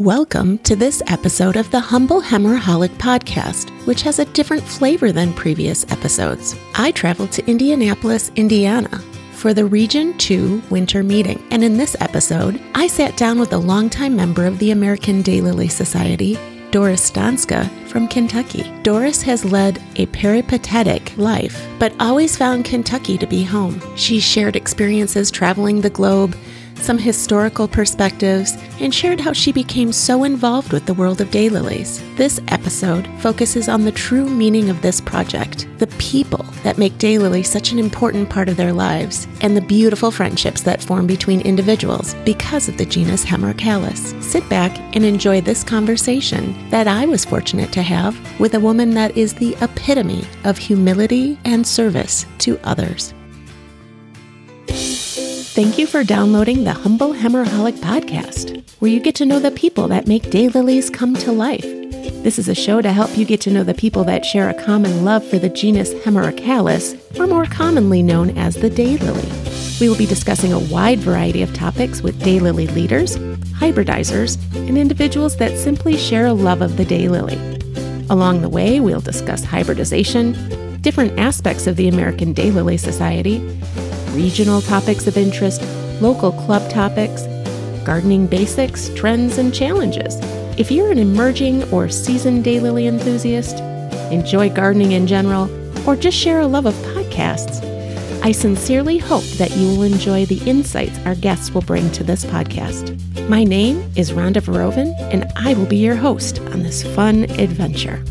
Welcome to this episode of the Humble Hemeroholic Podcast, which has a different flavor than previous episodes. I traveled to Indianapolis, Indiana for the Region 2 Winter Meeting, and in this episode, I sat down with a longtime member of the American Daylily Society, Doris Stonska from Kentucky. Doris has led a peripatetic life, but always found Kentucky to be home. She shared experiences traveling the globe, some historical perspectives, and shared how she became so involved with the world of daylilies. This episode focuses on the true meaning of this project, the people that make daylilies such an important part of their lives, and the beautiful friendships that form between individuals because of the genus Hemerocallis. Sit back and enjoy this conversation that I was fortunate to have with a woman that is the epitome of humility and service to others. Thank you for downloading the Humble Hemeroholic Podcast, where you get to know the people that make daylilies come to life. This is a show to help you get to know the people that share a common love for the genus Hemerocallis, or more commonly known as the daylily. We will be discussing a wide variety of topics with daylily leaders, hybridizers, and individuals that simply share a love of the daylily. Along the way, we'll discuss hybridization, different aspects of the American Daylily Society, regional topics of interest, local club topics, gardening basics, trends, and challenges. If you're an emerging or seasoned daylily enthusiast, enjoy gardening in general, or just share a love of podcasts, I sincerely hope that you will enjoy the insights our guests will bring to this podcast. My name is Rhonda Verovin, and I will be your host on this fun adventure.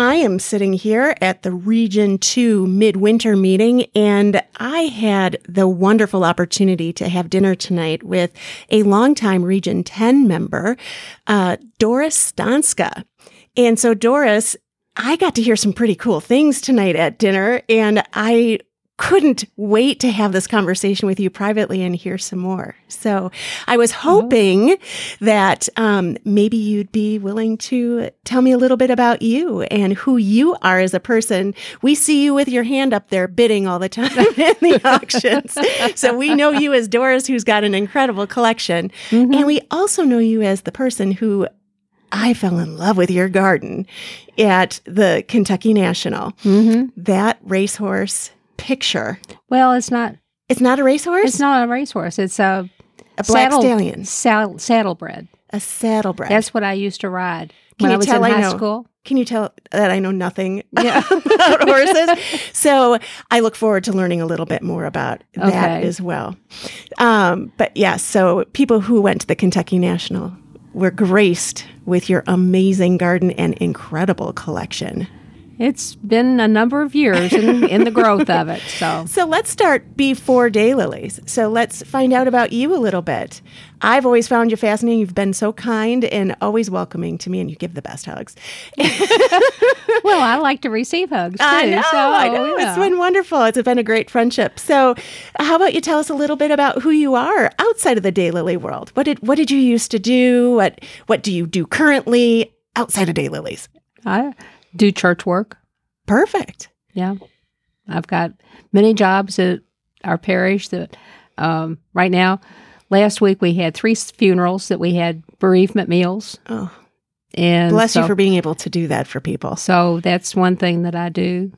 I am sitting here at the Region 2 Midwinter Meeting, and I had the wonderful opportunity to have dinner tonight with a longtime Region 10 member, Doris Stonska. And so, Doris, I got to hear some pretty cool things tonight at dinner, and I couldn't wait to have this conversation with you privately and hear some more. So I was hoping that maybe you'd be willing to tell me a little bit about you and who you are as a person. We see you with your hand up there bidding all the time in the auctions. So we know you as Doris, who's got an incredible collection. Mm-hmm. And we also know you as the person who I fell in love with your garden at the Kentucky National. Mm-hmm. That racehorse picture. Well, it's not a racehorse. It's not a racehorse. It's a black stallion. Saddlebred. A saddlebred. That's what I used to ride when I was in high school. Can you tell that I know nothing about horses? So I look forward to learning a little bit more about that as well. But yeah, so people who went to the Kentucky National were graced with your amazing garden and incredible collection. It's been a number of years in the growth of it. So let's start before daylilies. So let's find out about you a little bit. I've always found you fascinating. You've been so kind and always welcoming to me, and you give the best hugs. Well, I like to receive hugs, too. I know. Yeah. It's been wonderful. It's been a great friendship. So how about you tell us a little bit about who you are outside of the daylily world? What did you used to do? What do you do currently outside of daylilies? I do church work. Perfect. Yeah. I've got many jobs at our parish that right now, last week we had 3 funerals that we had bereavement meals. Oh. And bless you for being able to do that for people. So that's one thing that I do.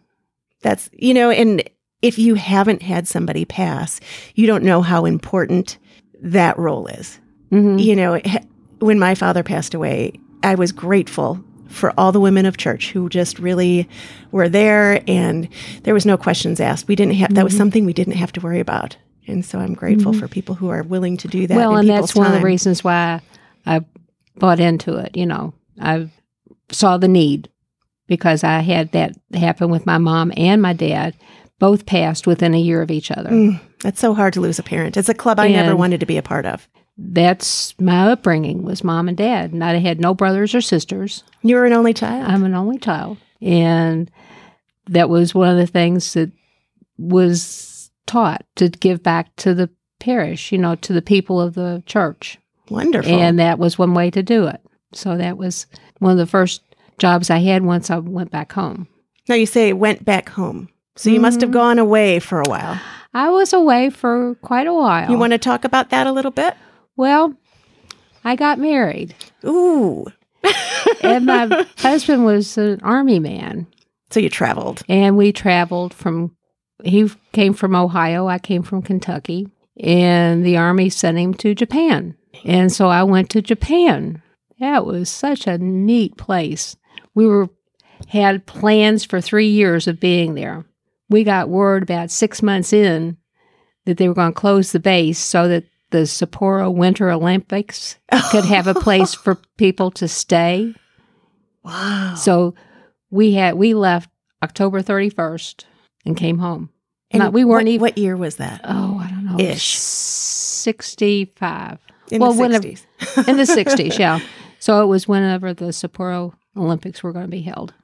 That's, and if you haven't had somebody pass, you don't know how important that role is. Mm-hmm. When my father passed away, I was grateful for all the women of church who just really were there, and there was no questions asked. We didn't have, that was something we didn't have to worry about. And so I'm grateful for people who are willing to do that. Well, and that's one of the reasons why I bought into it. I saw the need because I had that happen with my mom and my dad. Both passed within a year of each other. That's so hard to lose a parent. It's a club I never wanted to be a part of. That's my upbringing, was mom and dad. And I had no brothers or sisters. You were an only child. I'm an only child. And that was one of the things that was taught, to give back to the parish, to the people of the church. Wonderful. And that was one way to do it. So that was one of the first jobs I had once I went back home. Now you say went back home. So you must have gone away for a while. I was away for quite a while. You want to talk about that a little bit? Well, I got married. Ooh. And my husband was an army man. So you traveled. And we traveled from, he came from Ohio, I came from Kentucky, and the army sent him to Japan. And so I went to Japan. That was such a neat place. We had plans for 3 years of being there. We got word about 6 months in that they were going to close the base so that the Sapporo Winter Olympics could have a place for people to stay. Wow. So we left October 31st and came home. And we weren't even. What year was that? Oh, I don't know. Ish. 65. In the 60s. In the 60s, yeah. So it was whenever the Sapporo Olympics were going to be held.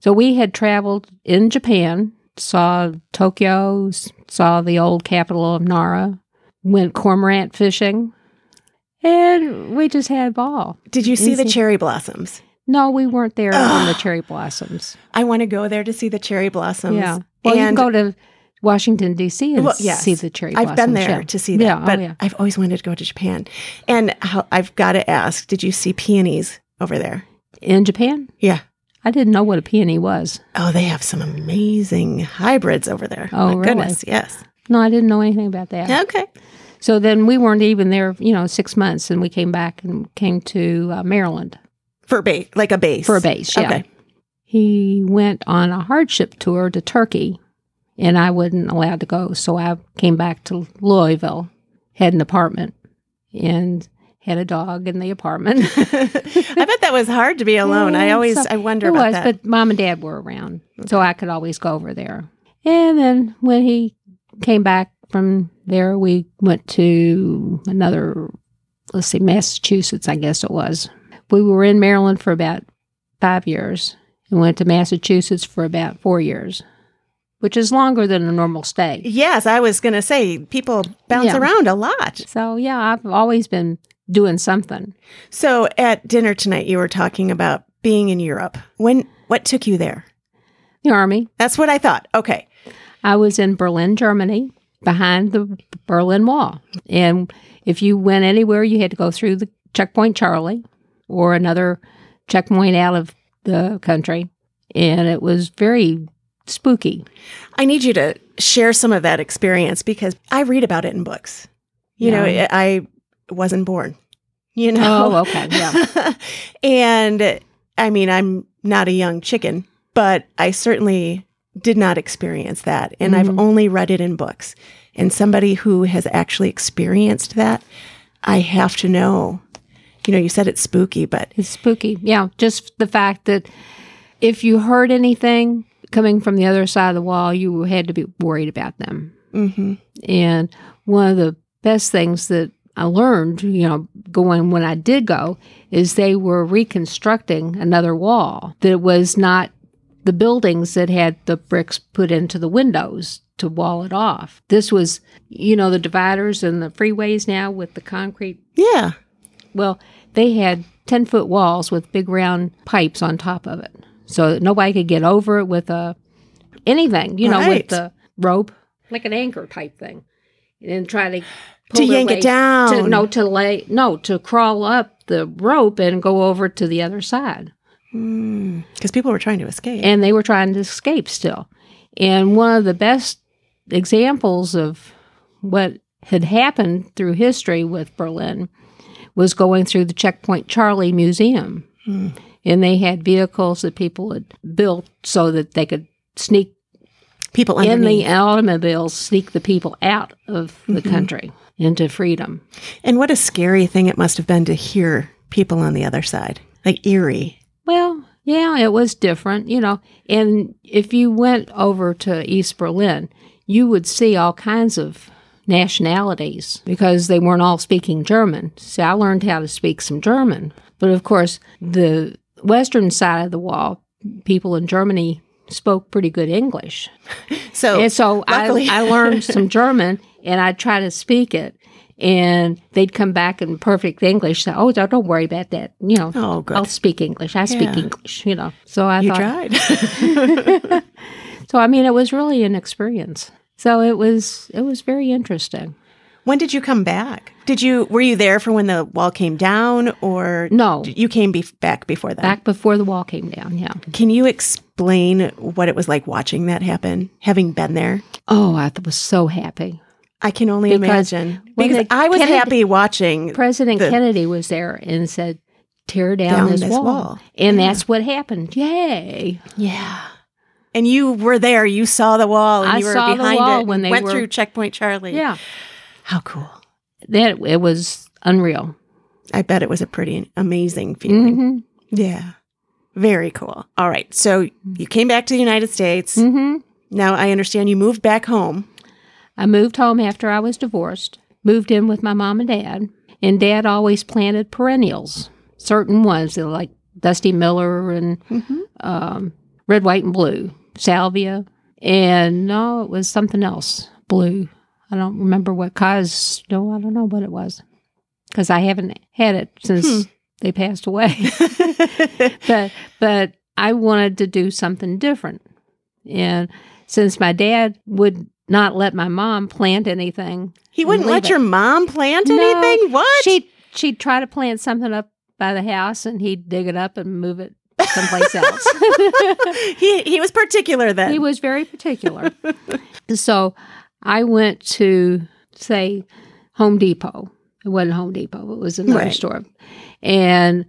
So we had traveled in Japan, saw Tokyo, saw the old capital of Nara, went cormorant fishing, and we just had a ball. Did you see the cherry blossoms? No, we weren't there on the cherry blossoms. I want to go there to see the cherry blossoms. Yeah. Well, you can go to Washington, D.C. and see the cherry blossoms. I've been there to see that, I've always wanted to go to Japan. And I've got to ask, did you see peonies over there? In Japan? Yeah. I didn't know what a peony was. Oh, they have some amazing hybrids over there. Oh, really? Goodness, yes. No, I didn't know anything about that. Okay. So then we weren't even there, 6 months, and we came back and came to Maryland. For a base? For a base, yeah. Okay. He went on a hardship tour to Turkey, and I wasn't allowed to go, so I came back to Louisville, had an apartment, and had a dog in the apartment. I bet that was hard to be alone. Yeah, I wonder about that. It was, but Mom and Dad were around, so I could always go over there. And then when he came back from there, we went to another, Massachusetts, I guess it was. We were in Maryland for about 5 years and went to Massachusetts for about 4 years, which is longer than a normal stay. Yes, I was going to say, people bounce around a lot. So, yeah, I've always been doing something. So at dinner tonight, you were talking about being in Europe. What took you there? The Army. That's what I thought. Okay. I was in Berlin, Germany, behind the Berlin Wall. And if you went anywhere, you had to go through the Checkpoint Charlie or another checkpoint out of the country. And it was very spooky. I need you to share some of that experience because I read about it in books. I wasn't born, Oh, okay, yeah. And, I'm not a young chicken, but I certainly did not experience that. And I've only read it in books. And somebody who has actually experienced that, I have to know. You said it's spooky, but... It's spooky, yeah. Just the fact that if you heard anything coming from the other side of the wall, you had to be worried about them. Mm-hmm. And one of the best things that I learned, when I did go, is they were reconstructing another wall that was not the buildings that had the bricks put into the windows to wall it off. This was, the dividers and the freeways now with the concrete. Yeah. Well, they had 10-foot walls with big round pipes on top of it so that nobody could get over it with anything, with the rope, like an anchor type thing, and then try to... To yank it down. To crawl up the rope and go over to the other side. Because people were trying to escape. And they were trying to escape still. And one of the best examples of what had happened through history with Berlin was going through the Checkpoint Charlie Museum. Mm. And they had vehicles that people had built so that they could sneak people in the automobiles, sneak the people out of the country into freedom. And what a scary thing it must have been to hear people on the other side, like eerie. Well, yeah, it was different, And if you went over to East Berlin, you would see all kinds of nationalities because they weren't all speaking German. So I learned how to speak some German. But of course, the western side of the wall, people in Germany spoke pretty good English. So I learned some German, and I tried to speak it. And they'd come back in perfect English, say, "Oh, don't worry about that. You know, oh, good. I'll speak English. I speak English." You know, so I tried. So I mean, it was really an experience. So it was very interesting. When did you come back? Were you there for when the wall came down, or no? You came back before that. Back before the wall came down. Yeah. Can you explain what it was like watching that happen, having been there? Oh, I was so happy. I can only imagine. Because I was happy watching. President Kennedy was there and said, "Tear down this wall," and that's what happened. Yay! Yeah. And you were there. You saw the wall. And you were behind the wall when they went through Checkpoint Charlie. Yeah. How cool. That it was unreal. I bet it was a pretty amazing feeling. Mm-hmm. Yeah. Very cool. All right. So you came back to the United States. Mm-hmm. Now I understand you moved back home. I moved home after I was divorced, moved in with my mom and Dad always planted perennials, certain ones like Dusty Miller and red, white, and blue, salvia, and no, it was something else, blue. I don't remember what cause. No, I don't know what it was because I haven't had it since they passed away. But I wanted to do something different. And since my dad would not let my mom plant anything. He wouldn't let your mom plant anything? No, what? She'd try to plant something up by the house and he'd dig it up and move it someplace else. He was particular then. He was very particular. So I went to, say, Home Depot. It wasn't Home Depot. It was another store. And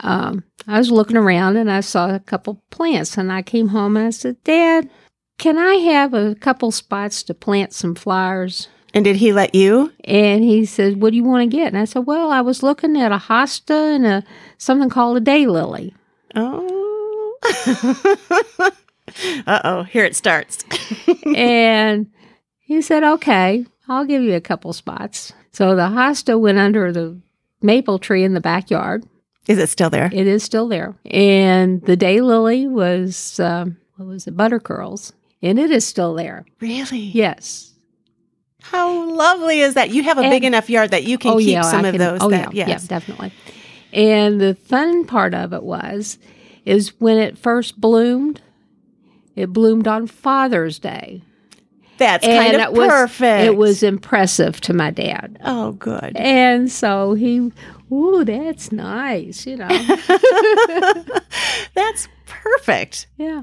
I was looking around and I saw a couple plants. And I came home and I said, "Dad, can I have a couple spots to plant some flowers?" And did he let you? And he said, "What do you want to get?" And I said, "Well, I was looking at a hosta and something called a daylily." Oh. Uh-oh, here it starts. And he said, "Okay, I'll give you a couple spots." So the hosta went under the maple tree in the backyard. Is it still there? It is still there. And the daylily was, Buttercurls. And it is still there. Really? Yes. How lovely is that? You have a big enough yard that you can keep some of those. Oh, that, yeah, definitely. And the fun part of it is when it first bloomed, it bloomed on Father's Day. That's and kind of perfect. It was impressive to my dad. Oh, good. And so he, "Ooh, that's nice," you know. That's perfect. Yeah.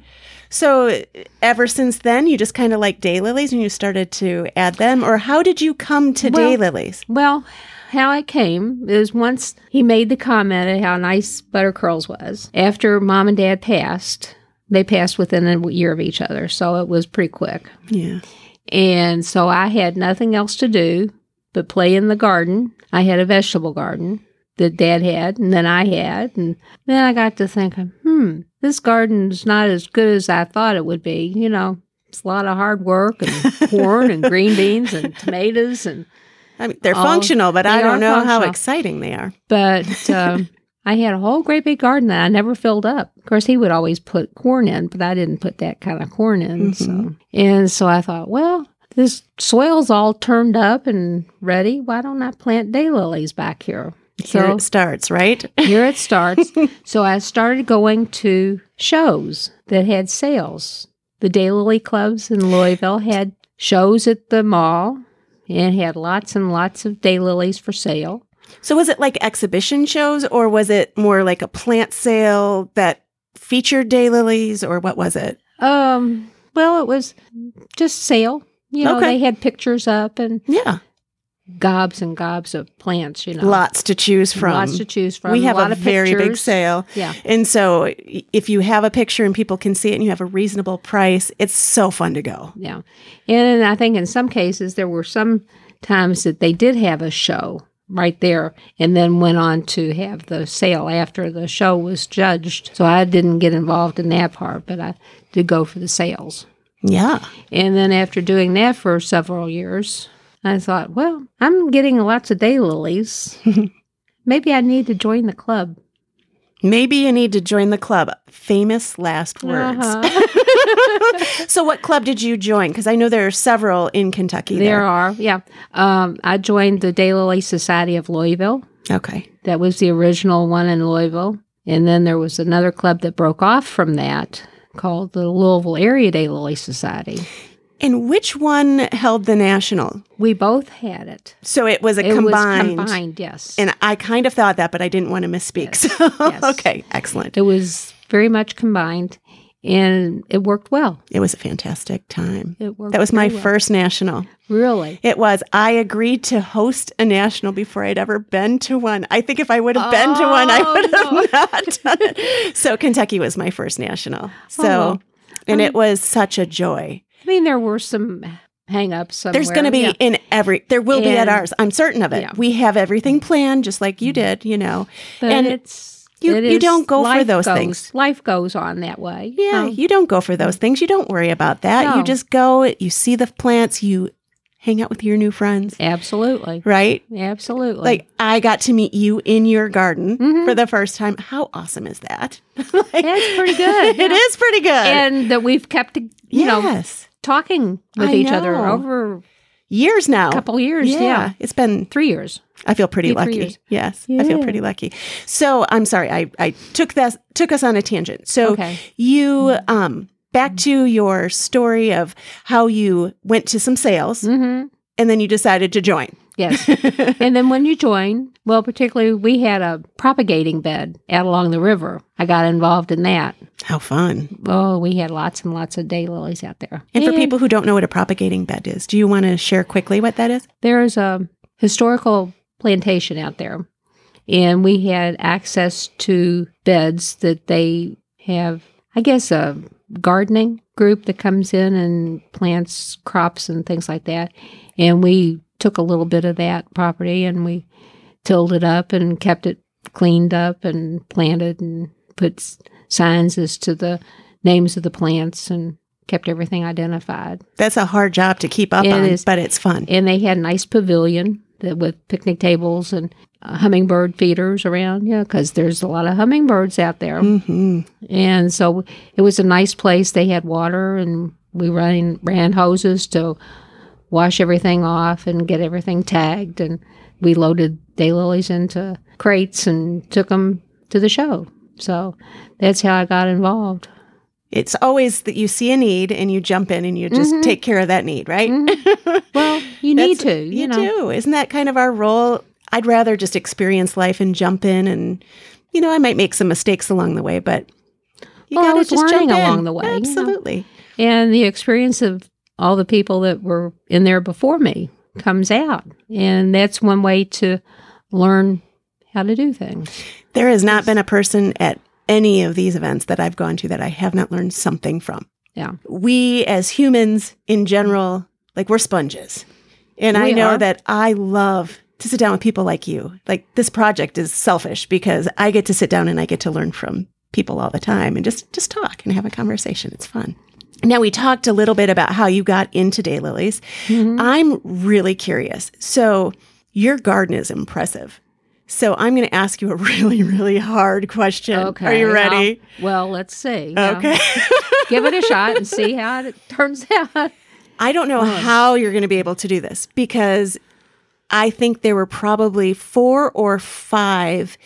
So ever since then, you just kind of like daylilies and you started to add them? Or how did you come to daylilies? Well, how I came is once he made the comment of how nice Buttercurls was. After Mom and Dad passed, they passed within a year of each other. So it was pretty quick. Yeah. And so I had nothing else to do but play in the garden. I had a vegetable garden that Dad had, and then I had. And then I got to thinking, this garden's not as good as I thought it would be. You know, it's a lot of hard work and corn and green beans and tomatoes. And I mean, they're functional, but I don't know how exciting they are. But I had a whole great big garden that I never filled up. Of course, he would always put corn in, but I didn't put that kind of corn in. So I thought, well, this soil's all turned up and ready. Why don't I plant daylilies back here? So here it starts, right? Here it starts. So I started going to shows that had sales. The daylily clubs in Louisville had shows at the mall and had lots and lots of daylilies for sale. So was it like exhibition shows or was it more like a plant sale that featured daylilies or what was it? Well, it was just sale. You know, they had pictures up and gobs and gobs of plants, you know. Lots to choose from. We have a very big sale. Yeah. And so if you have a picture and people can see it and you have a reasonable price, it's so fun to go. Yeah. And I think in some cases there were some times that they did have a show right there and then went on to have the sale after the show was judged. So I didn't get involved in that part, but I did go for the sales. Yeah. And then after doing that for several years, I thought, well, I'm getting lots of daylilies. Maybe I need to join the club. Famous last words. Uh-huh. So what club did you join? Because I know there are several in Kentucky. There are, yeah. I joined the Daylily Society of Louisville. Okay. That was the original one in Louisville. And then there was another club that broke off from that called the Louisville Area Daylily Society. And which one held the national? We both had it. So it was combined. It was combined, yes. And I kind of thought that, but I didn't want to misspeak. Yes. So, yes. Okay, excellent. It was very much combined, and it worked well. It was a fantastic time. It worked. That was my first national. Really? It was. I agreed to host a national before I'd ever been to one. I think if I would have been to one, I would have not done it. So Kentucky was my first national. So, and it was such a joy. I mean, there were some hang-ups somewhere. There's going to be there will be at ours. I'm certain of it. Yeah. We have everything planned just like you did, you know. But you don't go for those things. Life goes on that way. Yeah, you don't go for those things. You don't worry about that. No. You just go, you see the plants, you hang out with your new friends. Absolutely. Right? Absolutely. Like, I got to meet you in your garden for the first time. How awesome is that? It's pretty good. It is pretty good. And that we've kept, you know, talking with each other over years now. A couple years, yeah. It's been 3 years. I feel pretty lucky. Yes, yeah. I feel pretty lucky. So, I'm sorry, I took us on a tangent. So, you... Back to your story of how you went to some sales and then you decided to join. Yes. And then when you join, well, particularly we had a propagating bed out along the river. I got involved in that. How fun. Oh, we had lots and lots of daylilies out there. And for people who don't know what a propagating bed is, do you want to share quickly what that is? There is a historical plantation out there, and we had access to beds that they have, I guess, a gardening group that comes in and plants crops and things like that. And we took a little bit of that property and we tilled it up and kept it cleaned up and planted and put signs as to the names of the plants and kept everything identified. That's a hard job to keep up on, but it's fun. And they had a nice pavilion with picnic tables and hummingbird feeders around, because there's a lot of hummingbirds out there. Mm-hmm. And so it was a nice place. They had water, and we ran hoses to wash everything off and get everything tagged. And we loaded daylilies into crates and took them to the show. So that's how I got involved. It's always that you see a need and you jump in and you just take care of that need, right? Mm-hmm. Well, you need to. You do. Isn't that kind of our role? I'd rather just experience life and jump in, and, I might make some mistakes along the way, but you got to just jump in along the way. Absolutely. You know? And the experience of all the people that were in there before me comes out. And that's one way to learn how to do things. There has not been a person at any of these events that I've gone to that I have not learned something from. Yeah. We as humans in general, like, we're sponges. And we know that I love to sit down with people like you. Like, this project is selfish because I get to sit down and I get to learn from people all the time and just talk and have a conversation. It's fun. Now, we talked a little bit about how you got into daylilies. Mm-hmm. I'm really curious. So your garden is impressive. So I'm going to ask you a really, really hard question. Okay. Are you ready? Well, let's see. Okay. Give it a shot and see how it turns out. I don't know how you're going to be able to do this, because I think there were probably 4 or 5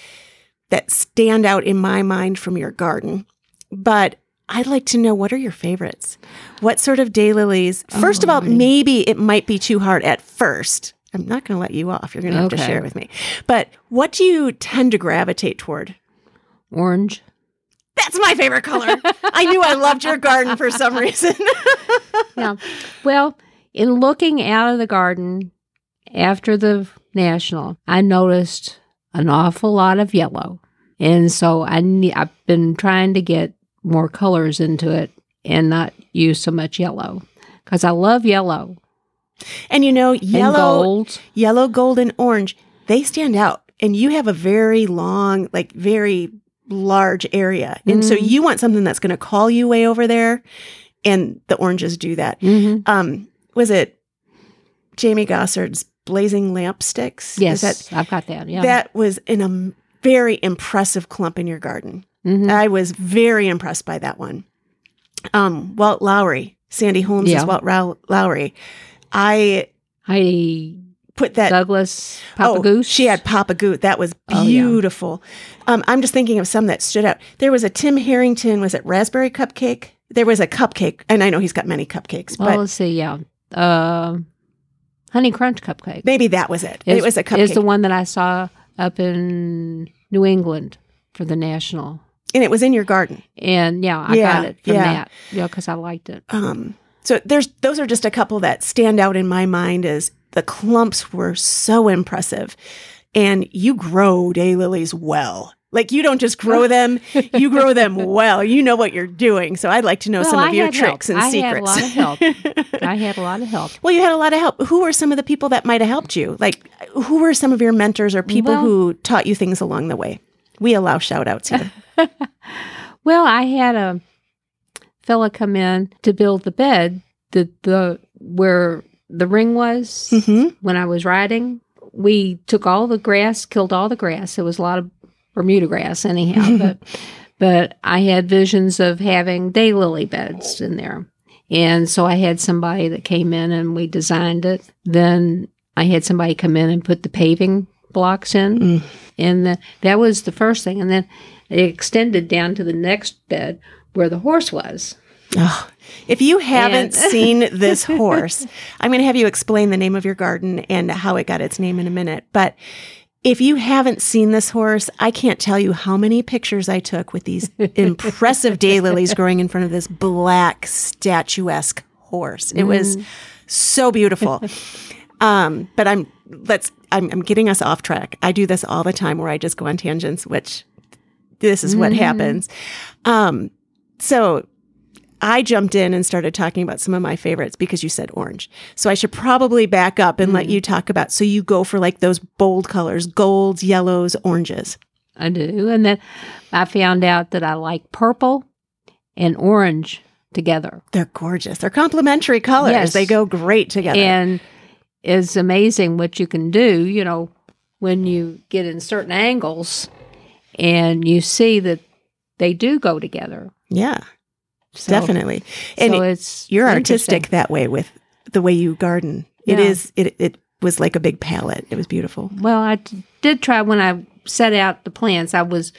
that stand out in my mind from your garden. But I'd like to know, what are your favorites? What sort of daylilies? First of all, maybe it might be too hard at first. I'm not going to let you off. You're going to have to share it with me. But what do you tend to gravitate toward? Orange. That's my favorite color. I knew I loved your garden for some reason. Yeah. Well, in looking out of the garden after the national, I noticed an awful lot of yellow. And so I've been trying to get more colors into it and not use so much yellow, because I love yellow. And yellow, gold, and orange, they stand out. And you have a very long, like, very large area. And so you want something that's going to call you way over there. And the oranges do that. Mm-hmm. Was it Jamie Gossard's Blazing Lamp Sticks? Yes, I've got that. Yeah, that was in a very impressive clump in your garden. Mm-hmm. I was very impressed by that one. Walt Lowry, Sandy Holmes is Walt Lowry. I put that Douglas Papa Goose. She had Papa Goose. That was beautiful. Oh, yeah. I'm just thinking of some that stood out. There was a Tim Harrington. Was it Raspberry Cupcake? There was a cupcake, and I know he's got many cupcakes. Well, but let's see. Yeah, Honey Crunch Cupcake. Maybe that was it. It was a cupcake. It's the one that I saw up in New England for the National. And it was in your garden. And I got it from that. Yeah, because I liked it. So those are just a couple that stand out in my mind as the clumps were so impressive. And you grow daylilies well. Like, you don't just grow them, you grow them well. You know what you're doing. So I'd like to know some of your tricks and secrets. I had a lot of help. Well, you had a lot of help. Who were some of the people that might have helped you? Like, who were some of your mentors or people who taught you things along the way? We allow shout-outs here. Well, I had a fella come in to build the bed where the ring was when I was riding. We took all the grass, killed all the grass. It was a lot of Bermuda grass anyhow. but I had visions of having daylily beds in there. And so I had somebody that came in and we designed it. Then I had somebody come in and put the paving blocks in. And that was the first thing. And then it extended down to the next bed where the horse was. Oh, if you haven't seen this horse, I'm going to have you explain the name of your garden and how it got its name in a minute. But if you haven't seen this horse, I can't tell you how many pictures I took with these impressive daylilies growing in front of this black, statuesque horse. It was so beautiful. But I'm getting us off track. I do this all the time where I just go on tangents, which this is what happens. So I jumped in and started talking about some of my favorites because you said orange. So I should probably back up and let you talk about, so you go for like those bold colors, golds, yellows, oranges. I do. And then I found out that I like purple and orange together. They're gorgeous. They're complementary colors. Yes. They go great together. And it's amazing what you can do, you know, when you get in certain angles and you see that they do go together. Yeah, so, definitely. And so you're artistic that way with the way you garden. It was like a big palette. It was beautiful. Well, I did try when I set out the plants, I was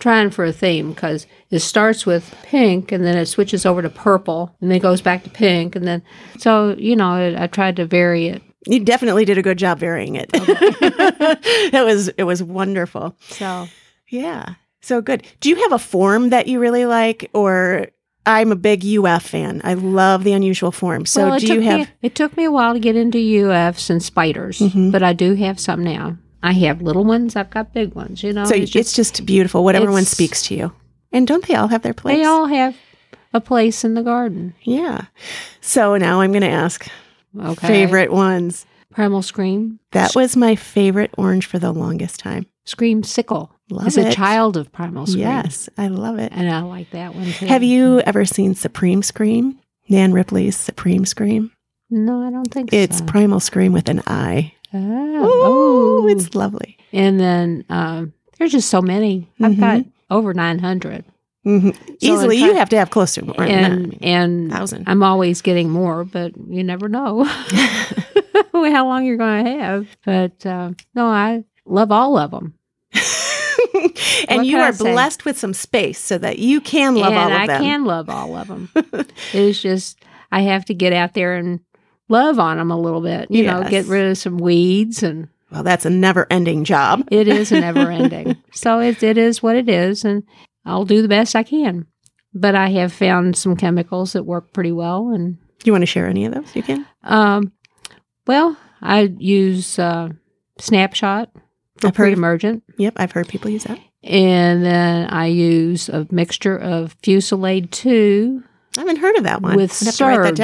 trying for a theme because it starts with pink and then it switches over to purple and then it goes back to pink. And then, so, you know, I tried to vary it. You definitely did a good job varying it. Okay. It was wonderful. So, yeah. So good. Do you have a form that you really like? Or I'm a big UF fan. I love the unusual form. So well, it took me a while to get into UFs and spiders, but I do have some now. I have little ones. I've got big ones, you know. So it's just beautiful, whatever one speaks to you. And don't they all have their place? They all have a place in the garden. Yeah. So now I'm going to ask favorite ones. Primal Scream. That was my favorite orange for the longest time. Scream Sickle. Love As it. A child of Primal Scream. Yes, I love it. And I like that one too. Have you ever seen Supreme Scream? Nan Ripley's Supreme Scream? No, I don't think so. It's Primal Scream with an I. Oh, it's lovely. And then there's just so many. I've got over 900. So easily, you have to have close to more and 1,000. I'm always getting more, but you never know how long you're going to have. But no, I love all of them. And you are blessed with some space so that you can love all of them. I can love all of them. It's just I have to get out there and love on them a little bit, you know, get rid of some weeds. And well, that's a never-ending job. It is a never-ending. So it is what it is, and I'll do the best I can. But I have found some chemicals that work pretty well. And you want to share any of those? You can. Well, I use Snapshot for pre-emergent. Yep, I've heard people use that. And then I use a mixture of Fusilade 2. I haven't heard of that one. With Surge. I have to write that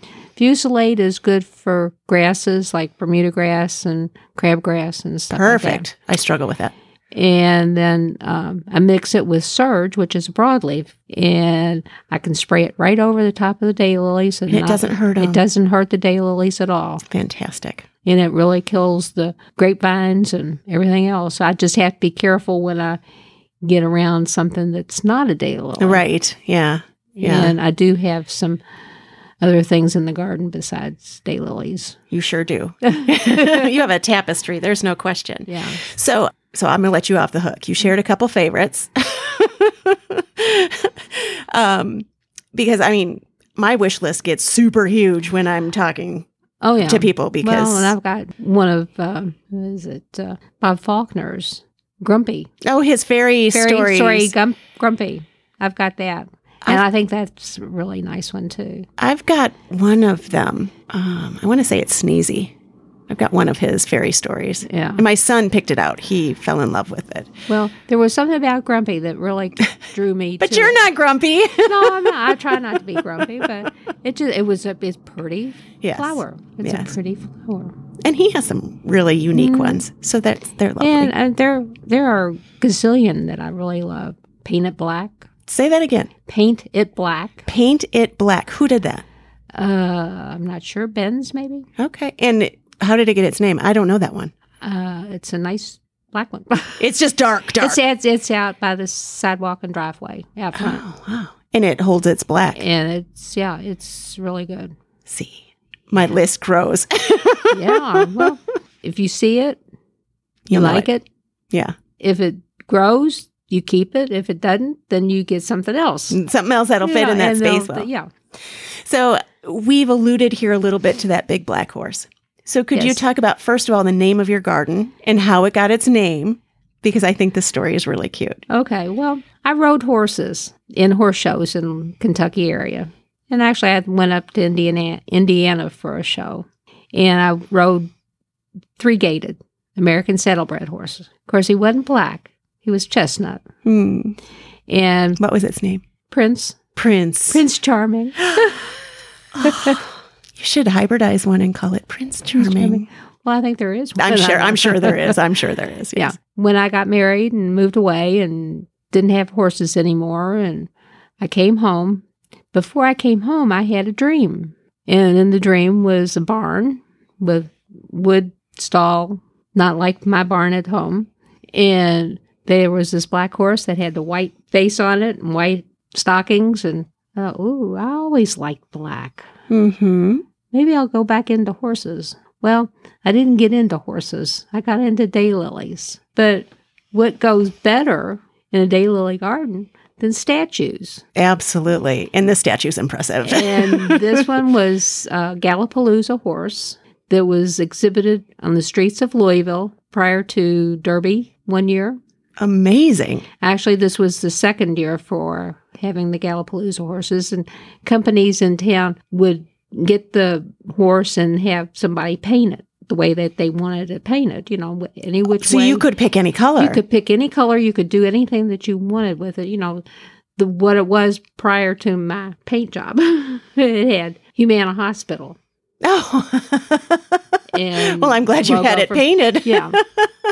down. Fusilade is good for grasses like Bermuda grass and crabgrass and stuff like that. I struggle with that. And then I mix it with Surge, which is a broadleaf, and I can spray it right over the top of the daylilies. And it doesn't hurt them. It doesn't hurt the daylilies at all. Fantastic. And it really kills the grapevines and everything else. I just have to be careful when I get around something that's not a daylily. Right, yeah. Yeah. And I do have some other things in the garden besides daylilies. You sure do. You have a tapestry. There's no question. Yeah. So I'm going to let you off the hook. You shared a couple favorites. Because, I mean, my wish list gets super huge when I'm talking to people because... Well, and I've got one of, Bob Faulkner's, Grumpy. Oh, his fairy story, Grumpy. I've got that. And I think that's a really nice one, too. I've got one of them. I want to say it's Sneezy. I've got one of his fairy stories. Yeah. And my son picked it out. He fell in love with it. Well, there was something about Grumpy that really drew me But you're not grumpy. No, I'm not. I try not to be grumpy, but it's pretty flower. It's a pretty flower. And he has some really unique ones. So they're lovely. And there are gazillion that I really love. Paint It Black. Say that again. Paint It Black. Paint It Black. Who did that? I'm not sure. Ben's maybe. Okay. And how did it get its name? I don't know that one. It's a nice black one. It's just dark. It's out by the sidewalk and driveway. Out front. Oh, wow. And it holds its black. And it's really good. See, my list grows. Yeah. Well, if you see it, you like it. Yeah. If it grows, you keep it. If it doesn't, then you get something else. Something else that'll fit in that space well. Yeah. So we've alluded here a little bit to that big black horse. So could you talk about, first of all, the name of your garden and how it got its name? Because I think the story is really cute. Okay. Well, I rode horses in horse shows in Kentucky area. And actually, I went up to Indiana for a show. And I rode three-gaited American saddlebred horses. Of course, he wasn't black. He was chestnut. Hmm. And what was its name? Prince Charming. You should hybridize one and call it Prince Charming. Well, I think there is one. I'm sure there is. Yes. Yeah. When I got married and moved away and didn't have horses anymore and I came home, before I came home, I had a dream. And in the dream was a barn with wood stall, not like my barn at home. And there was this black horse that had the white face on it and white stockings. And I thought, ooh, I always liked black. Mm-hmm. Maybe I'll go back into horses. Well, I didn't get into horses. I got into daylilies. But what goes better in a daylily garden than statues? Absolutely. And the statue's impressive. And this one was a Galapalooza horse that was exhibited on the streets of Louisville prior to Derby one year. Amazing. Actually, this was the second year for having the Galapalooza horses, and companies in town would get the horse and have somebody paint it the way that they wanted it painted, any which way. So you could pick any color. You could pick any color. You could do anything that you wanted with it, what it was prior to my paint job. It had Humana Hospital. Oh. And well, I'm glad you had it painted. Yeah.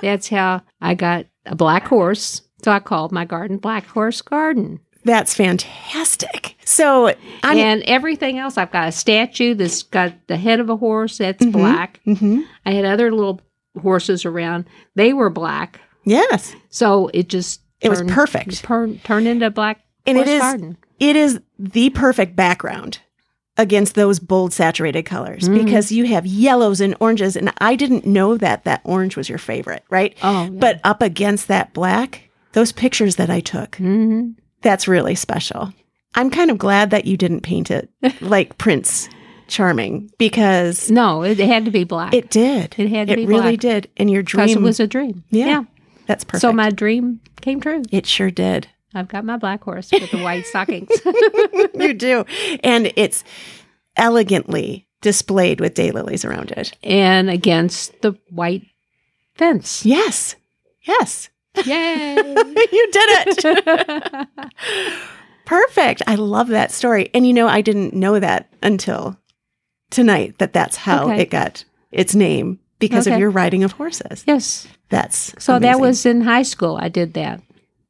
That's how I got a black horse. So I called my garden Black Horse Garden. That's fantastic. So, and everything else, I've got a statue that's got the head of a horse that's black. Mm-hmm. I had other little horses around. They were black. Yes. So it was perfect. Turned into a black horse garden. It is the perfect background against those bold saturated colors because you have yellows and oranges. And I didn't know that orange was your favorite, right? Oh, yeah. But up against that black, those pictures that I took, that's really special. I'm kind of glad that you didn't paint it like Prince Charming because... No, it had to be black. It did. It had to be black. It really did. And your dream... Because it was a dream. Yeah. That's perfect. So my dream came true. It sure did. I've got my black horse with the white stockings. You do. And it's elegantly displayed with daylilies around it. And against the white fence. Yes. Yay. You did it. Perfect. I love that story. And I didn't know that until tonight that's how it got its name because of your riding of horses. Yes. That's so amazing. That was in high school. I did that.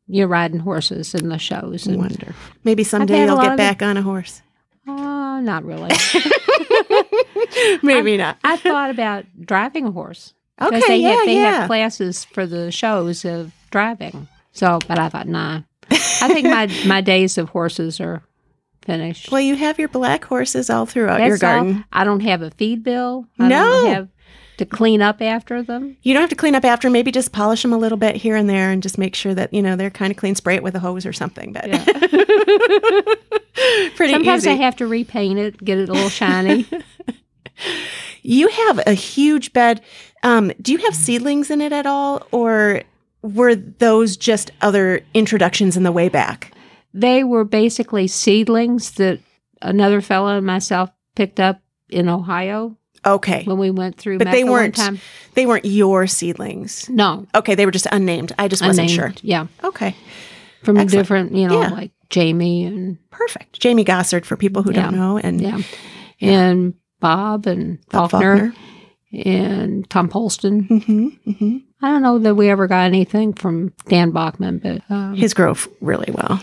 You're riding horses in the shows. And wonder. Maybe someday you'll get back on a horse. Not really. Maybe not. I thought about driving a horse. Okay, they have classes for the shows of driving. So, but I thought, nah. I think my days of horses are finished. Well, you have your black horses all throughout your garden. All. I don't have a feed bill. I don't have to clean up after them. You don't have to clean up after. Maybe just polish them a little bit here and there and just make sure that, you know, they're kind of clean. Spray it with a hose or something. But yeah. Pretty Sometimes easy. I have to repaint it, get it a little shiny. You have a huge bed. Do you have seedlings in it at all, or were those just other introductions in the way back? They were basically seedlings that another fellow and myself picked up in Ohio. Okay. When we went through Mecca one time. They weren't your seedlings. No. Okay, they were just unnamed. I just wasn't sure. Yeah. Okay. From different, you know, like Jamie and... Perfect. Jamie Gossard, for people who don't know. And and Bob and Faulkner and Tom Polston. Mm-hmm, mm-hmm. I don't know that we ever got anything from Dan Bachman, but... his growth really well.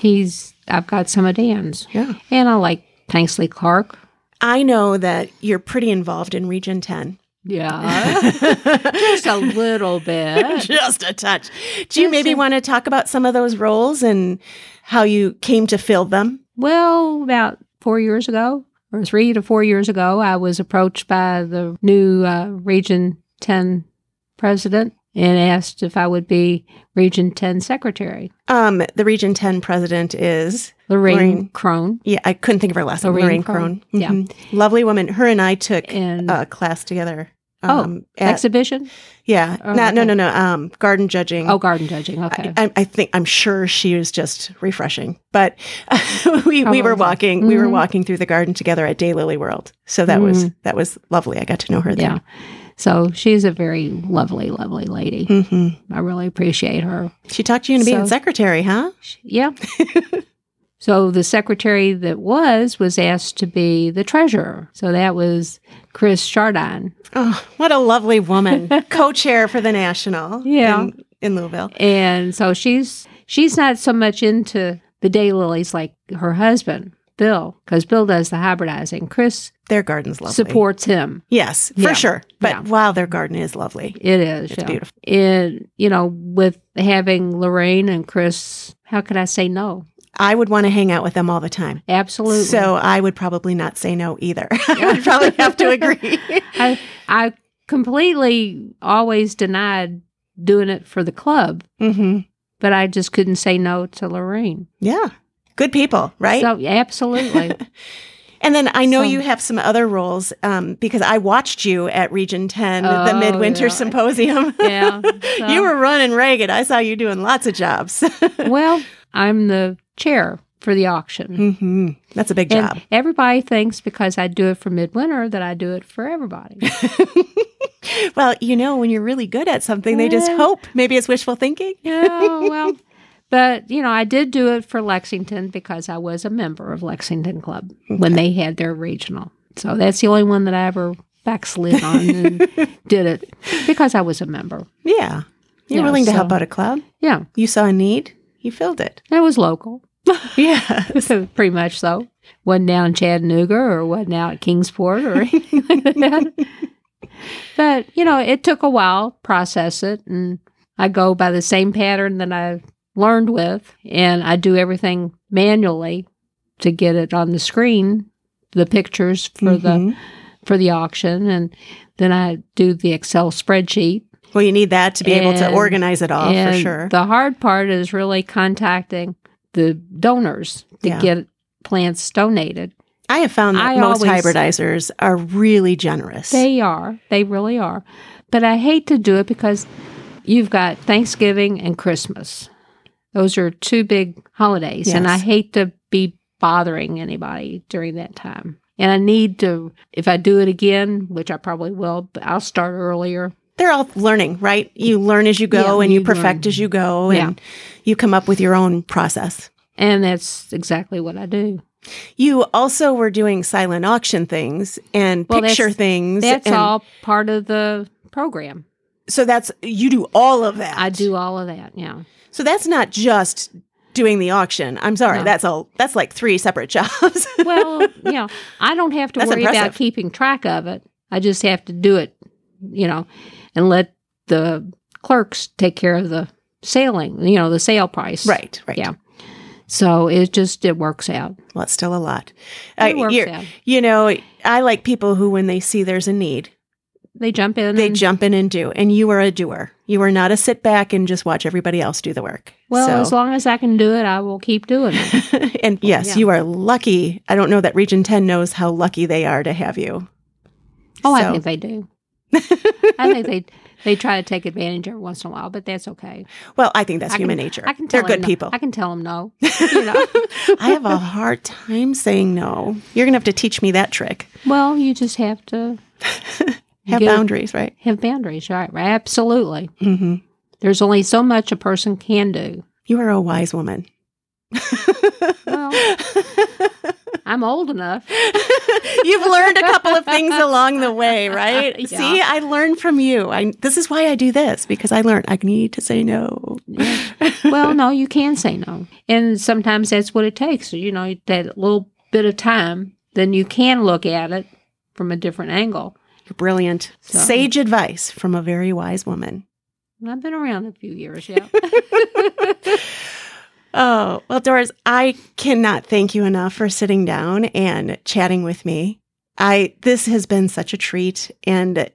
I've got some of Dan's. Yeah. And I like Tanksley Clark. I know that you're pretty involved in Region 10. Yeah. Just a little bit. Just a touch. Do you maybe want to talk about some of those roles and how you came to fill them? Well, about 4 years ago, or 3 to 4 years ago, I was approached by the new Region 10 president and asked if I would be Region 10 secretary. The Region 10 president is... Lorraine Crone. Yeah, I couldn't think of her last name. Lorraine Crone. Mm-hmm. Yeah. Lovely woman. Her and I took a class together. Exhibition? Yeah. Oh, No. Garden judging. Oh, garden judging. Okay. I think, I'm sure she was just refreshing. But we were walking through the garden together at Daylily World. So that was lovely. I got to know her there. Yeah. So she's a very lovely, lovely lady. Mm-hmm. I really appreciate her. She talked to you into being secretary, huh? Yeah. So the secretary that was asked to be the treasurer. So that was Chris Chardon. Oh, what a lovely woman. Co-chair for the National in Louisville. And so she's not so much into the daylilies like her husband, Bill, because Bill does the hybridizing. Chris, their garden's lovely. Supports him. Yes, for sure. But wow, their garden is lovely. It is. It's beautiful. And, you know, with having Lorraine and Chris, how could I say no? I would want to hang out with them all the time. Absolutely. So I would probably not say no either. I would probably have to agree. I completely always denied doing it for the club, but I just couldn't say no to Lorraine. Yeah. Good people, right? So, absolutely. And then I know you have some other roles because I watched you at Region 10, the Midwinter Symposium. Yeah. So. You were running ragged. I saw you doing lots of jobs. Well, I'm the chair for the auction. Mm-hmm. That's a big job. And everybody thinks because I do it for Midwinter that I do it for everybody. Well, you know, when you're really good at something, they just hope. Maybe it's wishful thinking. But, you know, I did do it for Lexington because I was a member of Lexington Club when they had their regional. So that's the only one that I ever backslid on and did it because I was a member. Yeah. You're willing to help out a club. Yeah. You saw a need. You filled it. It was local. Yeah. Pretty much so. Wasn't down in Chattanooga or wasn't out at Kingsport or anything like that. But, you know, it took a while, process it, and I go by the same pattern that I learned with, and I do everything manually to get it on the screen, the pictures for the auction, and then I do the Excel spreadsheet. Well, you need that to be able to organize it all, for sure. The hard part is really contacting the donors to get plants donated. I have found that most hybridizers are really generous. They are. They really are. But I hate to do it because you've got Thanksgiving and Christmas. Those are two big holidays, and I hate to be bothering anybody during that time. And I need to, if I do it again, which I probably will, but I'll start earlier. They're all learning, right? You learn as you go, and you perfect as you go, and you come up with your own process. And that's exactly what I do. You also were doing silent auction things and picture things. That's all part of the program. So you do all of that. I do all of that, yeah. So that's not just doing the auction. I'm sorry, that's like three separate jobs. Well, you know, I don't have to worry about keeping track of it. I just have to do it, you know, and let the clerks take care of the sale price. Right, right. Yeah. So it works out. Well, it's still a lot. It works out. You know, I like people who, when they see there's a need, they jump in. They jump in and do. And you are a doer. You are not a sit back and just watch everybody else do the work. Well, as long as I can do it, I will keep doing it. And yes, you are lucky. I don't know that Region 10 knows how lucky they are to have you. Oh, I think they do. I think they try to take advantage every once in a while, but that's okay. Well, I think that's human nature. They're good people. I can tell them no. You know? I have a hard time saying no. You're going to have to teach me that trick. Well, you just have to... boundaries, right? Have boundaries, right? Absolutely. Mm-hmm. There's only so much a person can do. You are a wise woman. Well, I'm old enough. You've learned a couple of things along the way, right? Yeah. See, I learned from you. This is why I do this, because I learned I need to say no. Yeah. Well, no, you can say no. And sometimes that's what it takes, you know, that little bit of time. Then you can look at it from a different angle. Brilliant. Sage advice from a very wise woman. I've been around a few years, yeah. Oh, well, Doris, I cannot thank you enough for sitting down and chatting with me. This has been such a treat, and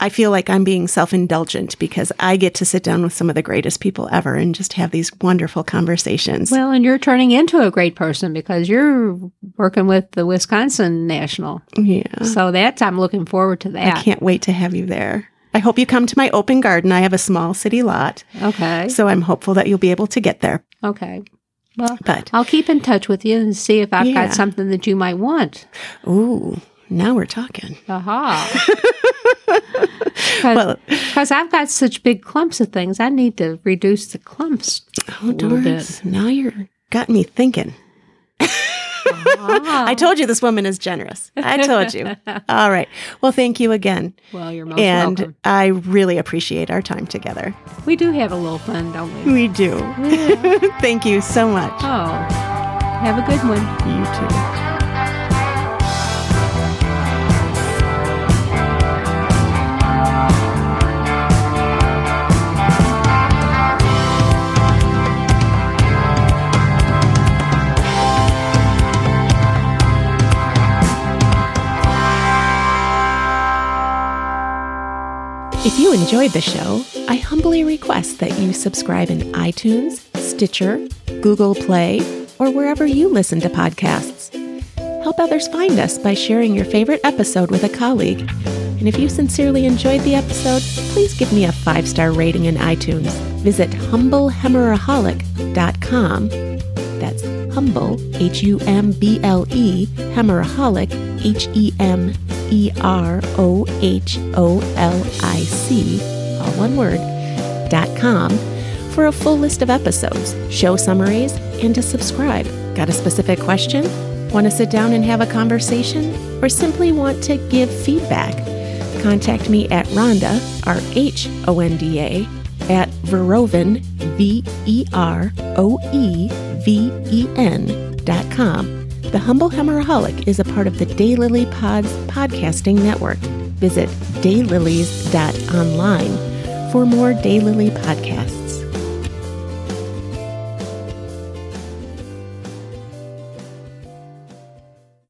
I feel like I'm being self-indulgent because I get to sit down with some of the greatest people ever and just have these wonderful conversations. Well, and you're turning into a great person because you're working with the Wisconsin National. Yeah. So I'm looking forward to that. I can't wait to have you there. I hope you come to my open garden. I have a small city lot. Okay. So I'm hopeful that you'll be able to get there. Okay. Well, I'll keep in touch with you and see if I've got something that you might want. Ooh. Now we're talking. Aha. Because I've got such big clumps of things. I need to reduce the clumps a little bit. Now you're got me thinking. I told you this woman is generous. I told you. All right. Well, thank you again. Well, you're most welcome. And I really appreciate our time together. We do have a little fun, don't we? We do. Yeah. Thank you so much. Oh, have a good one. You too. If you enjoyed the show, I humbly request that you subscribe in iTunes, Stitcher, Google Play, or wherever you listen to podcasts. Help others find us by sharing your favorite episode with a colleague. And if you sincerely enjoyed the episode, please give me a 5-star rating in iTunes. Visit humblehemeroholic.com. That's humble, HUMBLE, hemeroholic, HEMEROHOLIC, all one word, .com for a full list of episodes, show summaries, and to subscribe. Got a specific question? Want to sit down and have a conversation? Or simply want to give feedback? Contact me at Rhonda, RHONDA, at Verovin, VEROEVEN.com. The Humble Hemeroholic is a part of the Daylily Pod's podcasting network. Visit daylilies.online for more Daylily podcasts.